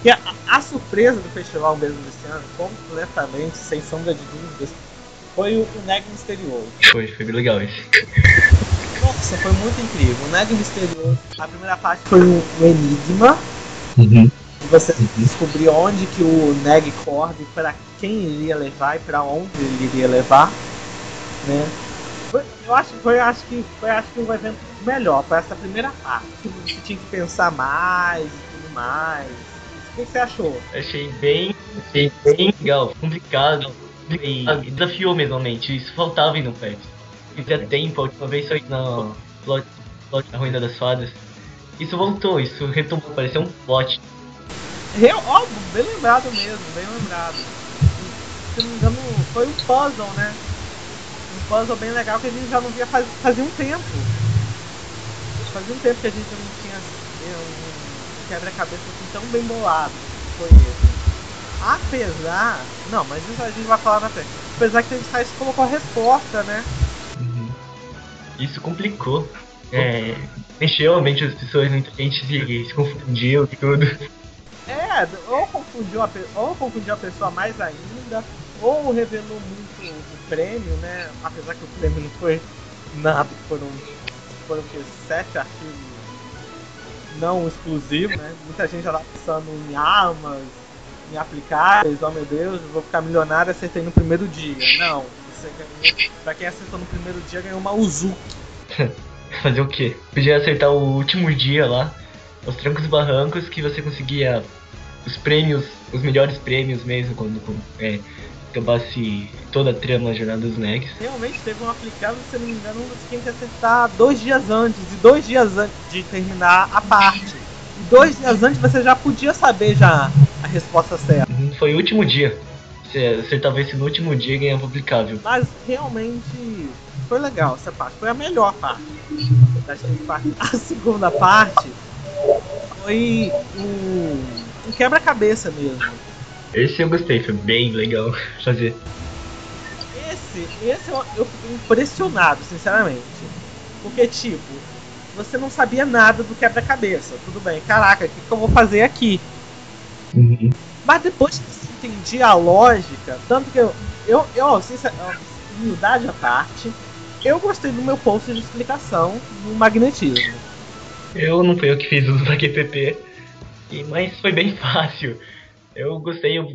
E a, a surpresa do festival mesmo desse ano, completamente, sem sombra de dúvidas, foi o, o Negg misterioso. Foi, foi legal esse. Nossa, foi muito incrível. O Negg misterioso, a primeira parte foi um, um enigma. Uhum. Você descobriu onde que o Negg corre, para quem ele ia levar e para onde ele iria levar, né? Foi, eu acho, foi, acho que foi acho que um evento melhor, foi essa primeira parte. Você tinha que pensar mais e tudo mais. O que você achou? Achei bem, achei bem legal, complicado, e desafiou mesmo a mente, isso faltava em Neopet. Fazia tempo, a última vez só na plot, plot da Ruína das Fadas. Isso voltou, isso retomou, pareceu um plot. Real, óbvio, bem lembrado mesmo, bem lembrado. Se não me engano, foi um puzzle, né? Um puzzle bem legal que a gente já não via faz, fazia um tempo. Fazia um tempo que a gente não tinha... Eu, quebra-cabeça assim, tão bem bolado foi isso. Apesar... não, mas isso a gente vai falar na frente. Apesar que a gente colocou a resposta, né? Uhum. Isso complicou. É, mexeu a mente das pessoas, muita gente se, se confundiu e tudo. É, ou confundiu, a, ou confundiu a pessoa mais ainda, ou revelou muito o prêmio, né? Apesar que o prêmio não foi nada, foram, foram que, sete artigos não exclusivo, né? Muita gente já tá pensando em armas, em aplicáveis, oh meu Deus, eu vou ficar milionário, acertei no primeiro dia. Não, você ganhou, pra quem acertou no primeiro dia ganhou uma Uzuki. Fazer o quê? Podia acertar o último dia lá, os trancos e barrancos, que você conseguia os prêmios, os melhores prêmios mesmo, quando, quando é, acabasse toda a trama na Jornada dos Neggs. Realmente teve um aplicado, se eu não me engano, você tinha que acertar dois dias antes, e dois dias antes de terminar a parte. E dois dias antes você já podia saber já a resposta certa. Foi o último dia. Você acertava esse no último dia e ganhava aplicável. Mas realmente foi legal essa parte, foi a melhor parte. A segunda parte foi um, um quebra-cabeça mesmo. Esse eu gostei, foi bem legal fazer. Esse, esse eu, eu fiquei impressionado, sinceramente. Porque, tipo, você não sabia nada do quebra-cabeça. Tudo bem, caraca, o que, que eu vou fazer aqui? Uhum. Mas depois que você entendia a lógica, tanto que eu, eu, eu sinceramente, humildade à parte, eu gostei do meu post de explicação do magnetismo. Eu não fui eu que fiz o P P P, mas foi bem fácil. Eu gostei, eu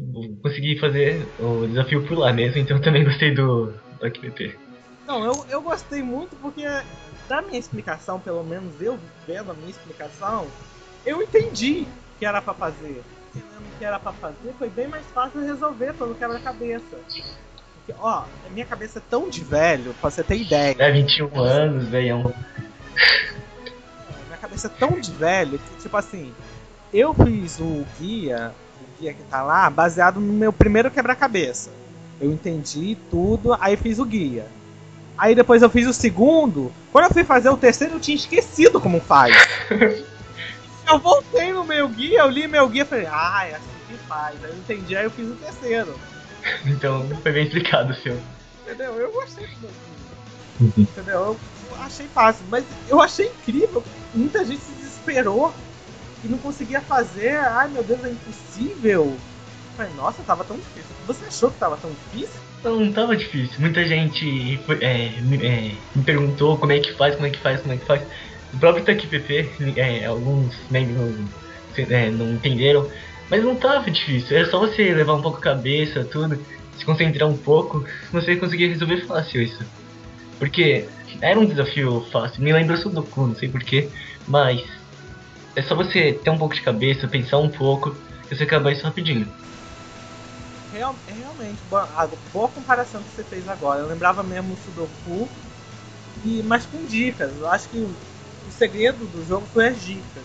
consegui fazer o desafio por lá mesmo, então também gostei do P P P. Não, eu, eu gostei muito porque da minha explicação, pelo menos eu vendo a minha explicação, eu entendi o que era pra fazer. Entendendo o que era pra fazer, foi bem mais fácil resolver pelo quebra-cabeça. Porque, ó, a minha cabeça é tão de velho, pra você ter ideia. É, vinte e um anos, velhão. É, minha cabeça é tão de velho que, tipo assim, eu fiz o guia... que tá lá, baseado no meu primeiro quebra-cabeça. Eu entendi tudo, aí fiz o guia. Aí depois eu fiz o segundo. Quando eu fui fazer o terceiro, eu tinha esquecido como faz. Eu voltei no meu guia, eu li meu guia e falei, ah, é assim que faz. Aí eu entendi, aí eu fiz o terceiro. Então foi bem explicado, senhor. Entendeu? Eu gostei do meu guia. Uhum. Entendeu? Eu, eu achei fácil, mas eu achei incrível. Muita gente se desesperou e não conseguia fazer, ai meu Deus, é impossível. Mas nossa, tava tão difícil. Você achou que tava tão difícil? Não, não tava difícil. Muita gente é, é, me perguntou como é que faz, como é que faz, como é que faz. O próprio T Q P P, é, alguns né, não, é, não entenderam. Mas não tava difícil, era só você levar um pouco a cabeça, tudo, se concentrar um pouco, você conseguia resolver fácil isso. Porque era um desafio fácil, me lembra Sudoku, não sei porquê, mas... é só você ter um pouco de cabeça, pensar um pouco, e você acabar isso rapidinho. Real, realmente, boa, a boa comparação que você fez agora. Eu lembrava mesmo o Sudoku, e, mas com dicas. Eu acho que o, o segredo do jogo foi as dicas.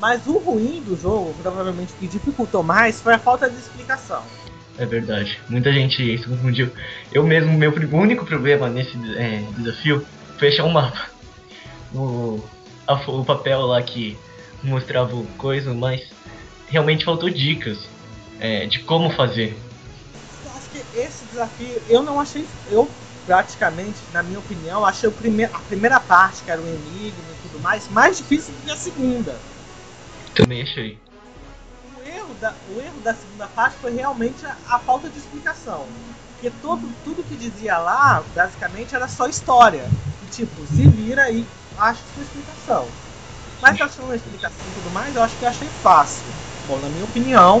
Mas o ruim do jogo, provavelmente o que dificultou mais, foi a falta de explicação. É verdade. Muita gente se confundiu. Eu mesmo, meu único problema nesse é, desafio foi achar um mapa. O, a, o papel lá que... mostrava coisa, mas realmente faltou dicas é, de como fazer. Acho que esse desafio, eu não achei, eu praticamente, na minha opinião, achei o primeir, a primeira parte, que era o Enigma e tudo mais, mais difícil do que a segunda. Também achei. O erro da, o erro da segunda parte foi realmente a, a falta de explicação. Porque todo, tudo que dizia lá, basicamente, era só história. E, tipo, se vira e acha sua explicação. Mas achando a explicação e tudo mais, eu acho que eu achei fácil. Bom, na minha opinião,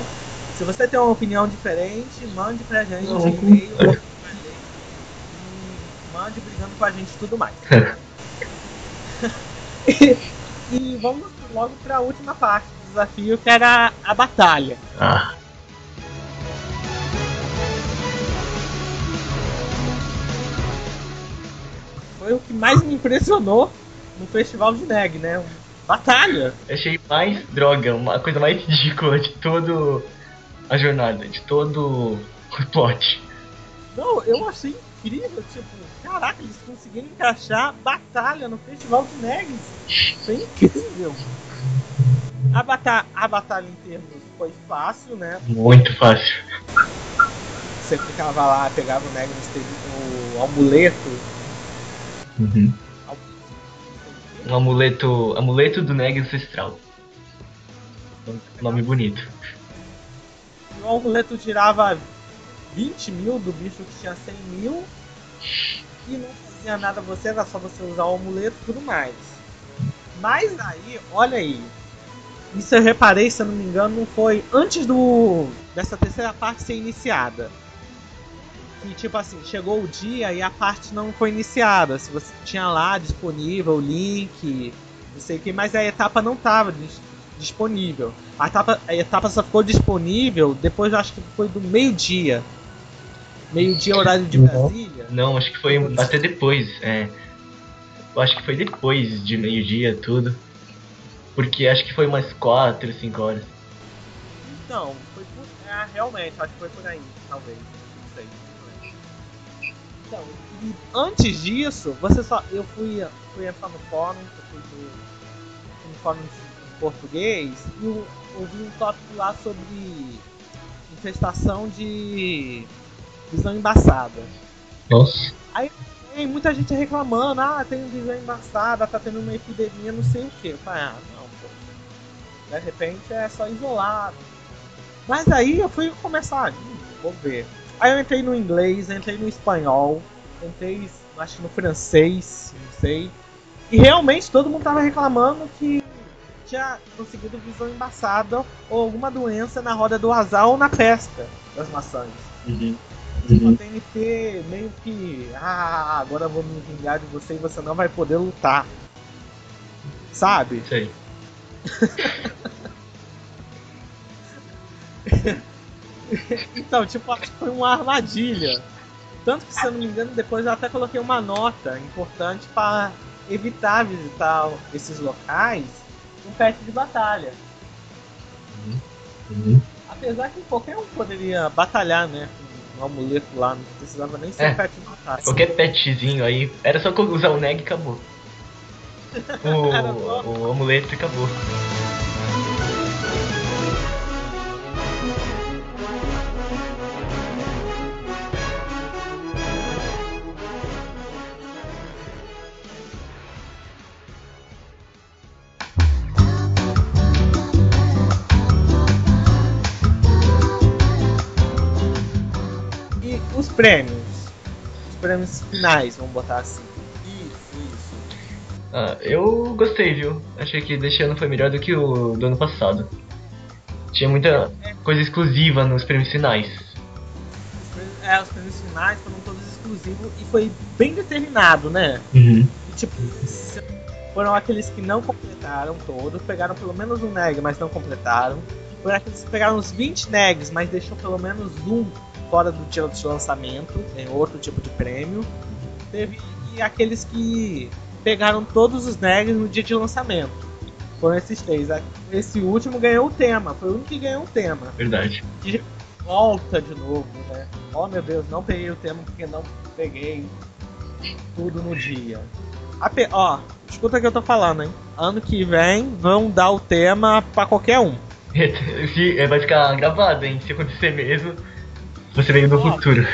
se você tem uma opinião diferente, mande pra gente um e-mail, mande brigando com a gente e tudo mais. e, e vamos logo pra última parte do desafio, que era a batalha. Ah. Foi o que mais me impressionou no Festival de Negg, né? Batalha! Eu achei mais droga, uma coisa mais ridícula de toda a jornada, de todo o plot. Não, eu achei incrível, tipo, caraca, eles conseguiram encaixar batalha no Festival de Neggs. Isso é incrível. A, bata- a batalha em termos foi fácil, né? Muito fácil. Você ficava lá, pegava o Negg misterioso, o amuleto. Uhum. Um amuleto, amuleto do Negg ancestral. Nome bonito. O amuleto tirava vinte mil do bicho que tinha cem mil. E não fazia nada a você, era só você usar o amuleto e tudo mais. Mas aí, olha aí. Isso eu reparei, se eu não me engano, foi antes do dessa terceira parte ser iniciada. E tipo assim, chegou o dia e a parte não foi iniciada. Se você tinha lá disponível o link, não sei o que, mas a etapa não estava dis- disponível. A etapa, a etapa só ficou disponível depois, acho que foi do meio-dia. Meio-dia, horário de Brasília? Não, acho que foi até depois. É. Eu acho que foi depois de meio-dia, tudo. Porque acho que foi umas quatro, cinco horas. Então, foi por... ah, realmente, acho que foi por aí, talvez. Não sei. Então, e antes disso, você só... eu fui, fui entrar no fórum, eu fui no fórum em português, e eu ouvi um tópico lá sobre infestação de visão embaçada. Nossa. Aí tem muita gente reclamando, ah, tem visão embaçada, tá tendo uma epidemia, não sei o que. Eu falei, ah, não, pô. De repente é só isolado. Mas aí eu fui começar, hum, vou ver. Aí eu entrei no inglês, entrei no espanhol, entrei, acho que no francês, não sei. E realmente todo mundo tava reclamando que tinha conseguido visão embaçada ou alguma doença na roda do azar ou na festa das maçãs. Uhum. Uhum. O T N T meio que, ah, agora eu vou me vingar de você e você não vai poder lutar. Sabe? Sei. Então, tipo, acho que foi uma armadilha. Tanto que, se eu não me engano, depois eu até coloquei uma nota importante para evitar visitar esses locais no pet de batalha. Uhum. Uhum. Apesar que qualquer um poderia batalhar, né? Um amuleto lá, não precisava nem ser é. um pet de batalha. Qualquer petzinho aí, era só usar o Negg e acabou. O, o amuleto acabou. Prêmios. Os prêmios finais, vamos botar assim. Isso, isso. Ah, eu gostei, viu? Achei que deste ano foi melhor do que o do ano passado. Tinha muita é. coisa exclusiva nos prêmios finais. Os prêmios, é, os prêmios finais foram todos exclusivos e foi bem determinado, né? Uhum. E, tipo, foram aqueles que não completaram todo, pegaram pelo menos um Negg, mas não completaram. Foram aqueles que pegaram uns vinte Neggs, mas deixou pelo menos um fora do dia de lançamento, em outro tipo de prêmio. Teve e aqueles que pegaram todos os Neggs no dia de lançamento. Foram esses três. Esse último ganhou o tema, foi o único que ganhou o tema. Verdade. E volta de novo, né? Oh, meu Deus, não peguei o tema porque não peguei tudo no dia. Pe... Ó, escuta o que eu tô falando, hein? Ano que vem vão dar o tema pra qualquer um. Vai ficar gravado, hein? Se acontecer mesmo... Você veio do futuro.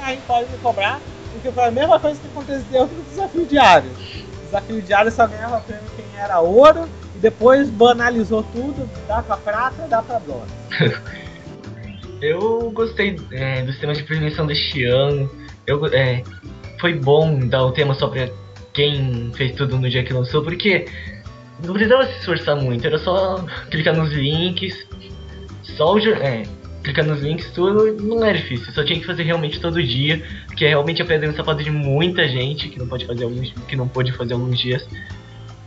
Aí pode me cobrar, porque foi a mesma coisa que aconteceu no Desafio Diário. O Desafio Diário só ganhava prêmio quem era ouro, e depois banalizou tudo, dá pra prata, dá pra bronze. Eu gostei é, dos temas de premiação deste ano. Eu, é, foi bom dar o tema só pra quem fez tudo no dia que lançou, porque não precisava se esforçar muito, era só clicar nos links, só o... É, clicar nos links, tudo não é difícil, só tinha que fazer realmente todo dia, porque realmente a pedra no sapato de muita gente que não pode fazer alguns, que não pôde fazer alguns dias.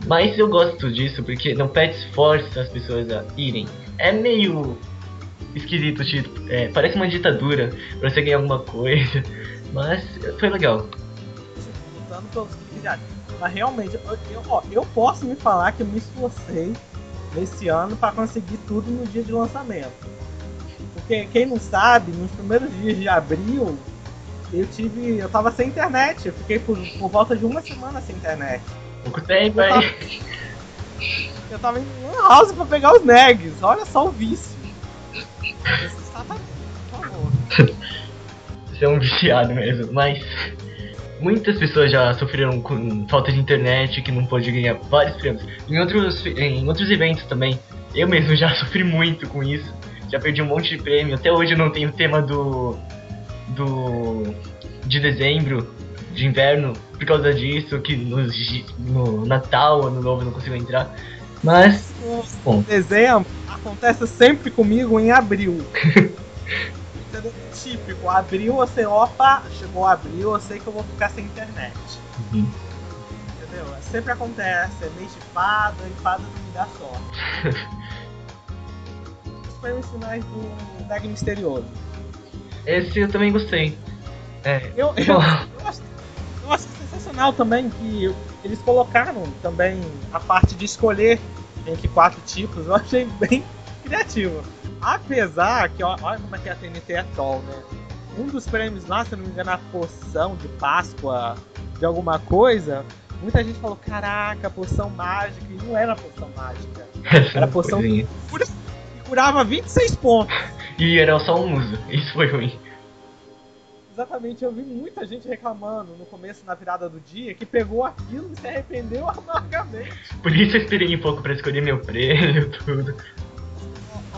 Mas eu gosto disso, porque não pede esforço as pessoas a irem. É meio esquisito, tipo, é, parece uma ditadura pra você ganhar alguma coisa, mas foi legal. Mas realmente, eu, ó, eu posso me falar que eu me esforcei nesse ano pra conseguir tudo no dia de lançamento. Porque quem não sabe, nos primeiros dias de abril, eu tive. eu tava sem internet, eu fiquei por, por volta de uma semana sem internet. Pouco tempo, hein? Eu tava em uma house pra pegar os Neggs, olha só o vício. Esse satanás, por favor. Você é um viciado mesmo, mas muitas pessoas já sofreram com falta de internet, que não pôde ganhar vários prêmios. Em outros, em outros eventos também, eu mesmo já sofri muito com isso. Já perdi um monte de prêmio, até hoje eu não tenho o tema do, do de dezembro, de inverno, por causa disso, que no, no Natal, Ano Novo eu não consigo entrar, mas... Bom. Dezembro acontece sempre comigo em abril. Isso é típico, abril você, opa, chegou abril, eu sei que eu vou ficar sem internet. Uhum. Entendeu? Sempre acontece, é mês de fada, e fada não me dá sorte. Os prêmios finais do Negg misterioso. Esse eu também gostei. É. Eu, eu, eu, acho, eu acho sensacional também que eles colocaram também a parte de escolher entre quatro tipos. Eu achei bem criativo. Apesar que, olha como é que a T N T é tol, né? Um dos prêmios lá, se eu não me engano, a porção de Páscoa de alguma coisa, muita gente falou, caraca, porção mágica, e não era porção mágica. Era porção que cura, curava vinte e seis pontos. E era só um uso, isso foi ruim. Exatamente, eu vi muita gente reclamando no começo, na virada do dia, que pegou aquilo e se arrependeu amargamente. Por isso eu esperei um pouco pra escolher meu prêmio e tudo.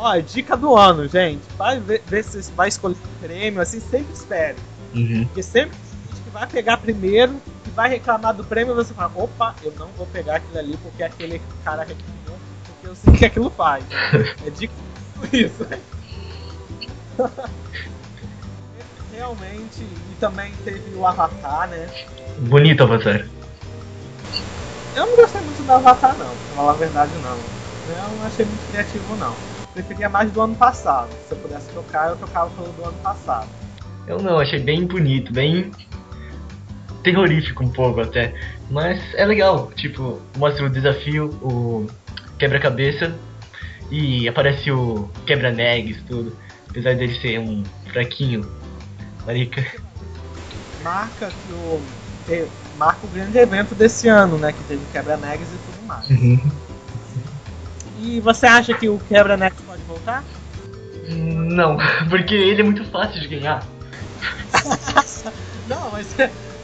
Ó, dica do ano, gente. Vai ver, ver se você vai escolher um prêmio, assim, sempre espere. Uhum. Porque sempre tem gente que vai pegar primeiro e vai reclamar do prêmio e você fala, opa, eu não vou pegar aquilo ali porque aquele cara reclamou, porque eu sei que aquilo faz. É dica isso, né? Realmente, e também teve o Avatar, né? Bonito Avatar. Eu não gostei muito do Avatar, não, pra falar a verdade, não. Eu não achei muito criativo, não. Preferia mais do ano passado. Se eu pudesse tocar, eu tocava pelo do ano passado. Eu não, achei bem bonito, bem terrorífico um pouco até. Mas é legal, tipo, mostra o desafio, o quebra-cabeça, e aparece o Quebra Negs, tudo. Apesar dele ser um fraquinho, marica. Marca que o... Marca o grande evento desse ano, né? Que teve Quebra Negs e tudo mais. Uhum. E você acha que o Quebra Negs pode voltar? Não, porque ele é muito fácil de ganhar. Não, mas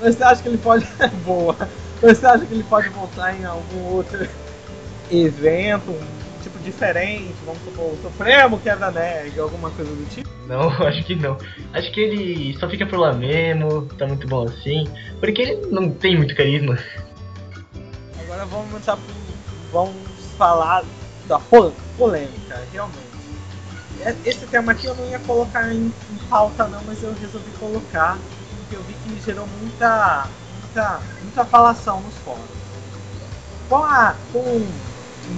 você acha que ele pode... Boa. Você acha que ele pode voltar em algum outro evento, um tipo diferente, vamos supor, o Supremo Quebra Negs, alguma coisa do tipo? Não, acho que não. Acho que ele só fica por lá mesmo, tá muito bom assim, porque ele não tem muito carisma. Agora vamos começar por... Vamos falar da polêmica, realmente. Esse tema aqui eu não ia colocar em, em pauta não, mas eu resolvi colocar, porque eu vi que gerou muita, muita, muita falação nos fóruns. Com, a, com o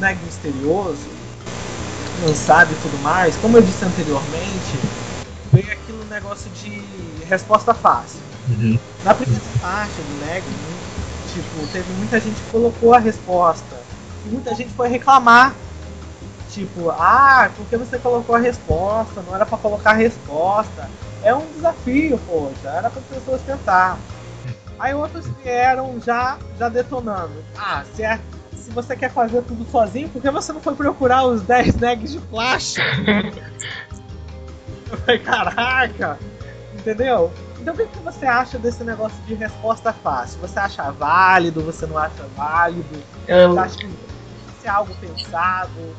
Negg misterioso, lançado e tudo mais, como eu disse anteriormente, veio aquilo negócio de resposta fácil. Uhum. Na primeira parte do Negg, tipo, teve muita gente que colocou a resposta. Muita gente foi reclamar, tipo, ah, porque você colocou a resposta, não era pra colocar a resposta, é um desafio, poxa, era para as pessoas tentar. Aí outros vieram já, já detonando, ah, se, é, se você quer fazer tudo sozinho, por que você não foi procurar os dez Neggs de plástico? Eu falei, caraca, entendeu? Então o que você acha desse negócio de resposta fácil? Você acha válido, você não acha válido? Eu... Você acha que... É algo pensado?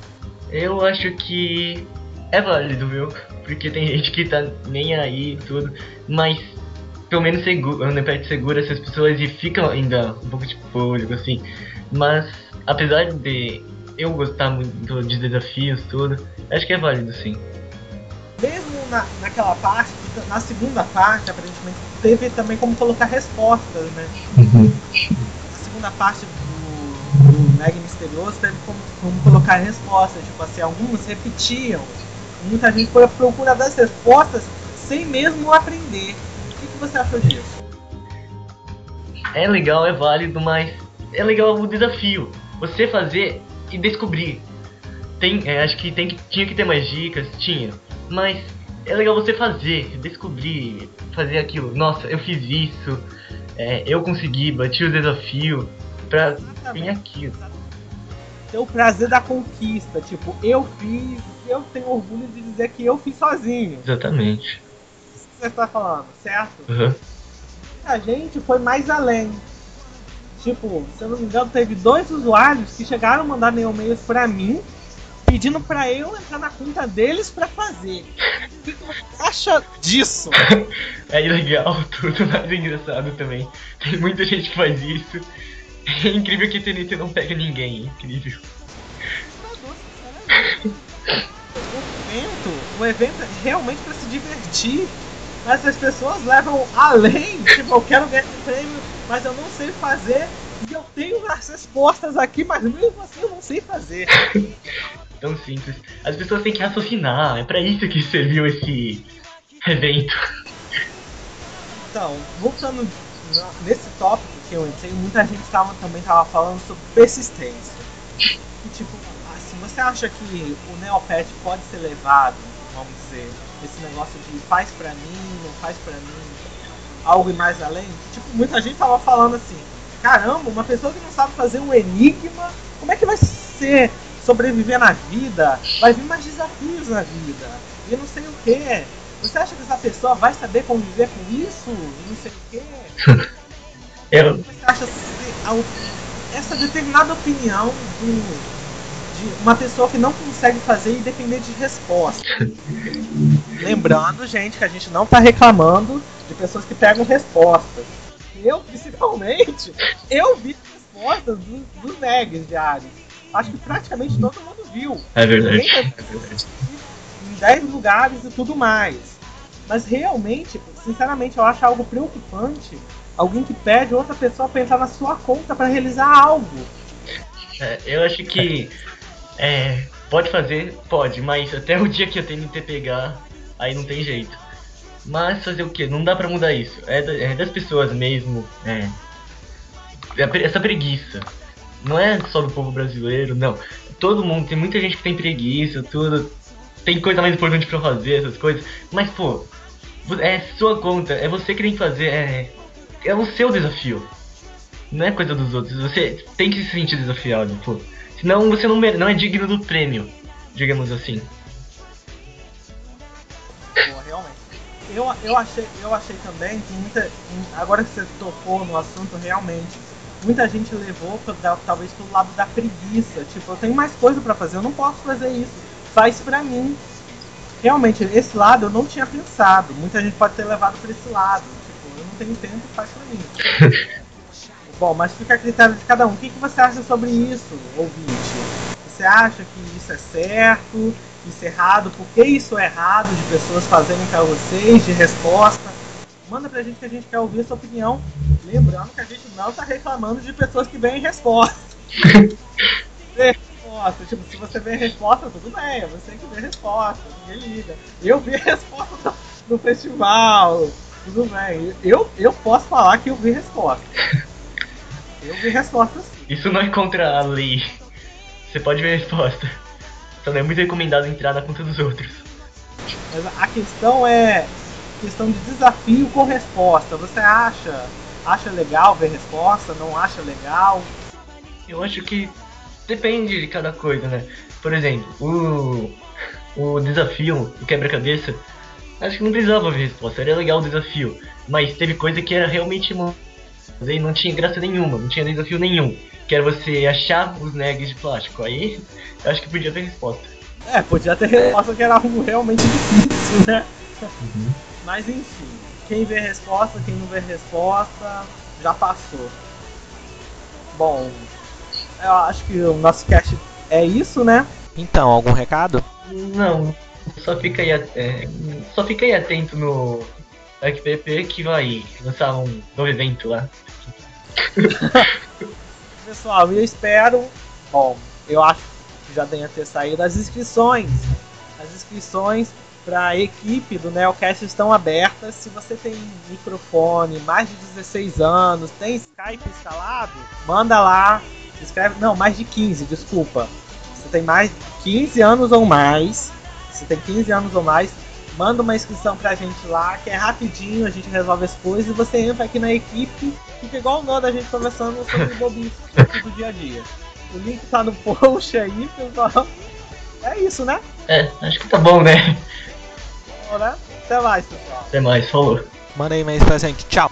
Eu acho que é válido, viu? Porque tem gente que tá nem aí e tudo, mas pelo menos segura, o Neopet segura essas pessoas e fica ainda um pouco de público, assim. Mas apesar de eu gostar muito de desafios, tudo, acho que é válido, sim. Mesmo na, naquela parte, na segunda parte, aparentemente, teve também como colocar respostas, né? Uhum. Na segunda parte do Negg misterioso teve como, como colocar respostas, tipo assim, algumas repetiam. Muita gente foi à procura das respostas sem mesmo aprender. O que, que você achou disso? É legal, é válido, mas é legal o desafio. Você fazer e descobrir. Tem, é, acho que, tem que tinha que ter mais dicas, tinha. Mas é legal você fazer, descobrir, fazer aquilo. Nossa, eu fiz isso, é, eu consegui, bati o desafio. Pra vir aqui. Tem o prazer da conquista, tipo, eu fiz, eu tenho orgulho de dizer que eu fiz sozinho. Exatamente. Isso que você tá falando, certo? Uhum. A gente foi mais além. Tipo, se eu não me engano, teve dois usuários que chegaram a mandar meu e-mail pra mim, pedindo pra eu entrar na conta deles pra fazer. O que você acha disso? É legal, tudo, mas é engraçado também. Tem muita gente que faz isso. É incrível que T N T não pega ninguém, é incrível. O evento, o evento é realmente pra se divertir, mas as pessoas levam além, tipo, eu quero ganhar esse prêmio, mas eu não sei fazer, e eu tenho as respostas aqui, mas mesmo assim eu não sei fazer. Tão simples. As pessoas têm que raciocinar, é pra isso que serviu esse evento. Então, voltando nesse tópico que eu entrei, muita gente tava, também estava falando sobre persistência. E, tipo, assim, você acha que o Neopet pode ser levado, vamos dizer, esse negócio de faz pra mim, não faz pra mim, algo e mais além? Tipo, muita gente tava falando assim, caramba, uma pessoa que não sabe fazer um enigma, como é que vai ser sobreviver na vida? Vai vir mais desafios na vida, e não sei o que. Você acha que essa pessoa vai saber conviver com isso? E não sei o que. Eu... Você acha que essa determinada opinião do... de uma pessoa que não consegue fazer e depender de resposta? Lembrando, gente, que a gente não tá reclamando de pessoas que pegam respostas. Eu, principalmente, eu vi respostas do, do Neggs diário. Acho que praticamente todo mundo viu. É verdade. Tá... É verdade. Em dez lugares e tudo mais. Mas realmente, sinceramente, eu acho algo preocupante. Alguém que pede outra pessoa pensar na sua conta para realizar algo. É, eu acho que... É, pode fazer? Pode, mas até o dia que eu tenho que pegar, aí não tem jeito. Mas fazer o que? Não dá pra mudar isso. É, da, é das pessoas mesmo, é. Essa preguiça. Não é só do povo brasileiro, não. Todo mundo, tem muita gente que tem preguiça, tudo. Tem coisa mais importante pra fazer, essas coisas. Mas, pô, é sua conta, é você que tem que fazer, é, é o seu desafio. Não é coisa dos outros, você tem que se sentir desafiado, pô. Senão você não, não é digno do prêmio, digamos assim. Pô, realmente. Eu, eu, achei, eu achei também que muita... Agora que você tocou no assunto, realmente, muita gente levou pra, da, talvez pro lado da preguiça. Tipo, eu tenho mais coisa pra fazer, eu não posso fazer isso. Faz pra mim. Realmente, esse lado eu não tinha pensado. Muita gente pode ter levado pra esse lado. Tipo, eu não tenho tempo, faz pra mim. Bom, mas fica a critério de cada um. O que, que você acha sobre isso, ouvinte? Você acha que isso é certo, isso é errado? Por que isso é errado de pessoas fazerem pra vocês de resposta? Manda pra gente que a gente quer ouvir a sua opinião. Lembrando que a gente não tá reclamando de pessoas que veem resposta. Resposta. Tipo, se você vê resposta, tudo bem. É você que vê resposta, ninguém liga. Eu vi resposta no festival, tudo bem. Eu, eu posso falar que eu vi resposta. Eu vi respostas. Isso não é contra a lei. Você pode ver a resposta. Então não é muito recomendado entrar na conta dos outros. Mas a questão é questão de desafio com resposta. Você acha? Acha legal ver resposta? Não acha legal? Eu acho que depende de cada coisa, né? Por exemplo, o, o desafio, o quebra-cabeça, acho que não precisava ver resposta. Era legal o desafio. Mas teve coisa que era realmente uma... Aí não tinha graça nenhuma, não tinha desafio nenhum. Que era você achar os Neggs de plástico. Aí eu acho que podia ter resposta. É, podia ter resposta, que era algo realmente difícil, né? Uhum. Mas enfim, quem vê resposta, quem não vê resposta, já passou. Bom, eu acho que o nosso cast é isso, né? Então, algum recado? Não, só fica aí, é, só fica aí atento no... X P P que vai lançar um novo evento lá. Pessoal, eu espero... Bom, eu acho que já tenha ter saído as inscrições. As inscrições para a equipe do Neocast estão abertas. Se você tem microfone, mais de dezesseis anos, tem Skype instalado, manda lá. Escreve... Não, mais de quinze, desculpa. Você tem mais de quinze anos ou mais. Você tem quinze anos ou mais. Manda uma inscrição pra gente lá, que é rapidinho, a gente resolve as coisas e você entra aqui na equipe, fica igual o Noda, a gente conversando sobre bobice do dia a dia. O link tá no post aí, pessoal. É isso, né? É, acho que tá bom, né? Bom, né? Até mais, pessoal. Até mais, falou. Manda aí mais pra gente, tchau.